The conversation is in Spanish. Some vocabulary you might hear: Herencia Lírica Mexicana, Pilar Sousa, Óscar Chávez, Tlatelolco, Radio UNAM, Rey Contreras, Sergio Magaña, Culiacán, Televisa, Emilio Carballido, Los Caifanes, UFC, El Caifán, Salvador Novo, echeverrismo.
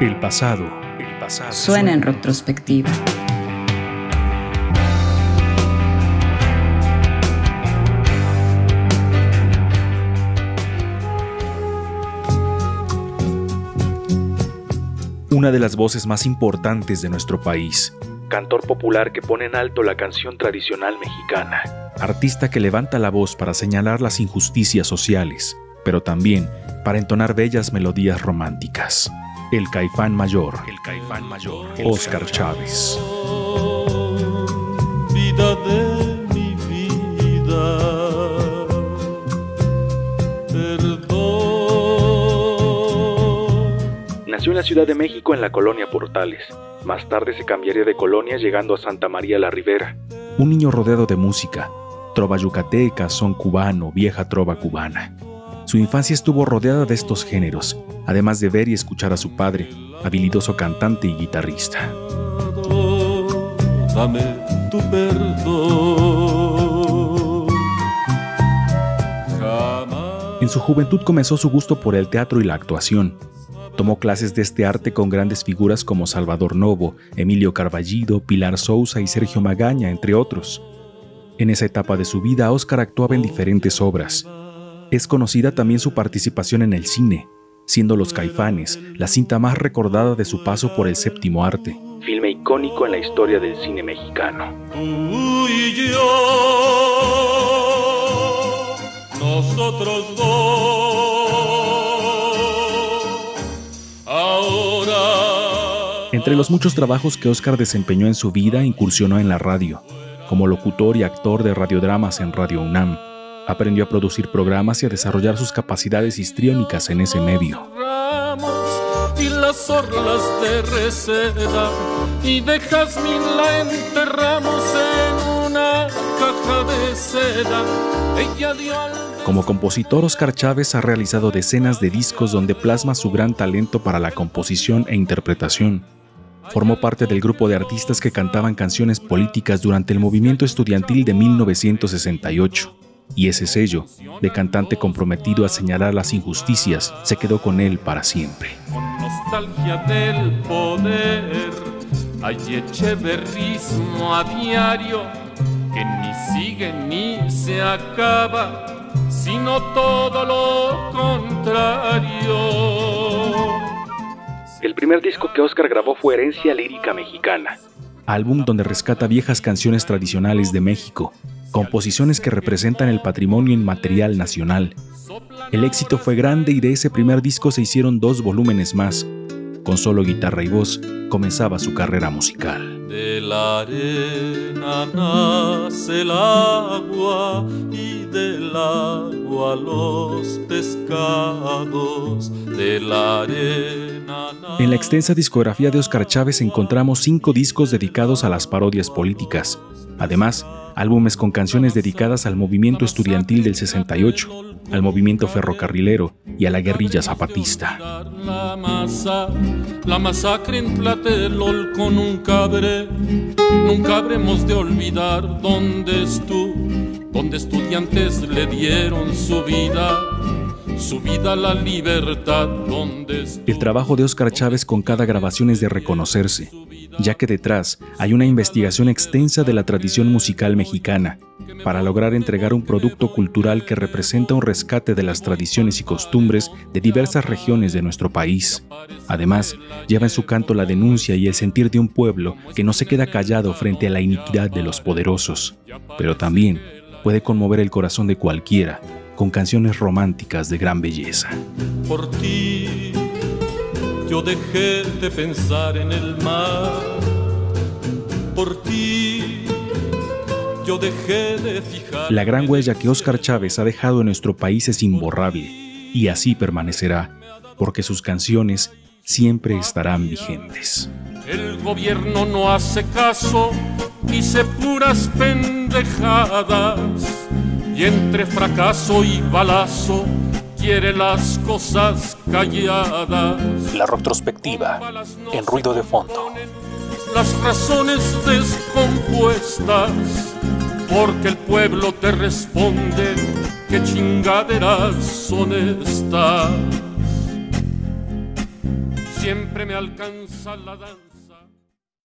El pasado suena en retrospectiva. Una de las voces más importantes de nuestro país, cantor popular que pone en alto la canción tradicional mexicana, artista que levanta la voz para señalar las injusticias sociales, pero también para entonar bellas melodías románticas. El Caifán Mayor, Óscar Chávez. Vida de mi vida, perdón. Nació en la Ciudad de México en la colonia Portales. Más tarde se cambiaría de colonia llegando a Santa María la Ribera. Un niño rodeado de música, trova yucateca, son cubano, vieja trova cubana. Su infancia estuvo rodeada de estos géneros, además de ver y escuchar a su padre, habilidoso cantante y guitarrista. Dame tu perdón. En su juventud comenzó su gusto por el teatro y la actuación. Tomó clases de este arte con grandes figuras como Salvador Novo, Emilio Carballido, Pilar Sousa y Sergio Magaña, entre otros. En esa etapa de su vida, Óscar actuaba en diferentes obras. Es conocida también su participación en el cine, siendo Los Caifanes la cinta más recordada de su paso por el séptimo arte, filme icónico en la historia del cine mexicano. Tú y yo, nosotros dos, ahora. Entre los muchos trabajos que Óscar desempeñó en su vida, incursionó en la radio, como locutor y actor de radiodramas en Radio UNAM. Aprendió a producir programas y a desarrollar sus capacidades histriónicas en ese medio. Como compositor, Óscar Chávez ha realizado decenas de discos donde plasma su gran talento para la composición e interpretación. Formó parte del grupo de artistas que cantaban canciones políticas durante el movimiento estudiantil de 1968. Y ese sello de cantante comprometido a señalar las injusticias se quedó con él para siempre. Con nostalgia del poder, hay echeverrismo a diario que ni sigue ni se acaba, sino todo lo contrario. El primer disco que Óscar grabó fue Herencia Lírica Mexicana, álbum donde rescata viejas canciones tradicionales de México, composiciones que representan el patrimonio inmaterial nacional. El éxito fue grande y de ese primer disco se hicieron 2 volúmenes más. Con solo guitarra y voz comenzaba su carrera musical. De la arena nace el agua y del agua los pescados. De la arena nace... En la extensa discografía de Óscar Chávez encontramos 5 discos dedicados a las parodias políticas. Además, álbumes con canciones dedicadas al movimiento estudiantil del 68, al movimiento ferrocarrilero y a la guerrilla zapatista. La masacre en Tlatelolco nunca habremos de olvidar donde estudiantes le dieron su vida a la libertad. El trabajo de Óscar Chávez con cada grabación es de reconocerse, ya que detrás hay una investigación extensa de la tradición musical mexicana para lograr entregar un producto cultural que representa un rescate de las tradiciones y costumbres de diversas regiones de nuestro país. Además, lleva en su canto la denuncia y el sentir de un pueblo que no se queda callado frente a la iniquidad de los poderosos, pero también puede conmover el corazón de cualquiera con canciones románticas de gran belleza. Por ti yo dejé de pensar en el mar, por ti yo dejé de fijar. La gran huella que Óscar Chávez ha dejado en nuestro país es imborrable y así permanecerá, porque sus canciones siempre estarán vigentes. El gobierno no hace caso, dice puras pendejadas, y entre fracaso y balazo quiere las cosas calladas. La retrospectiva, en ruido de fondo. Las razones descompuestas, porque el pueblo te responde que chingaderas son estas. siempre me alcanza la danza.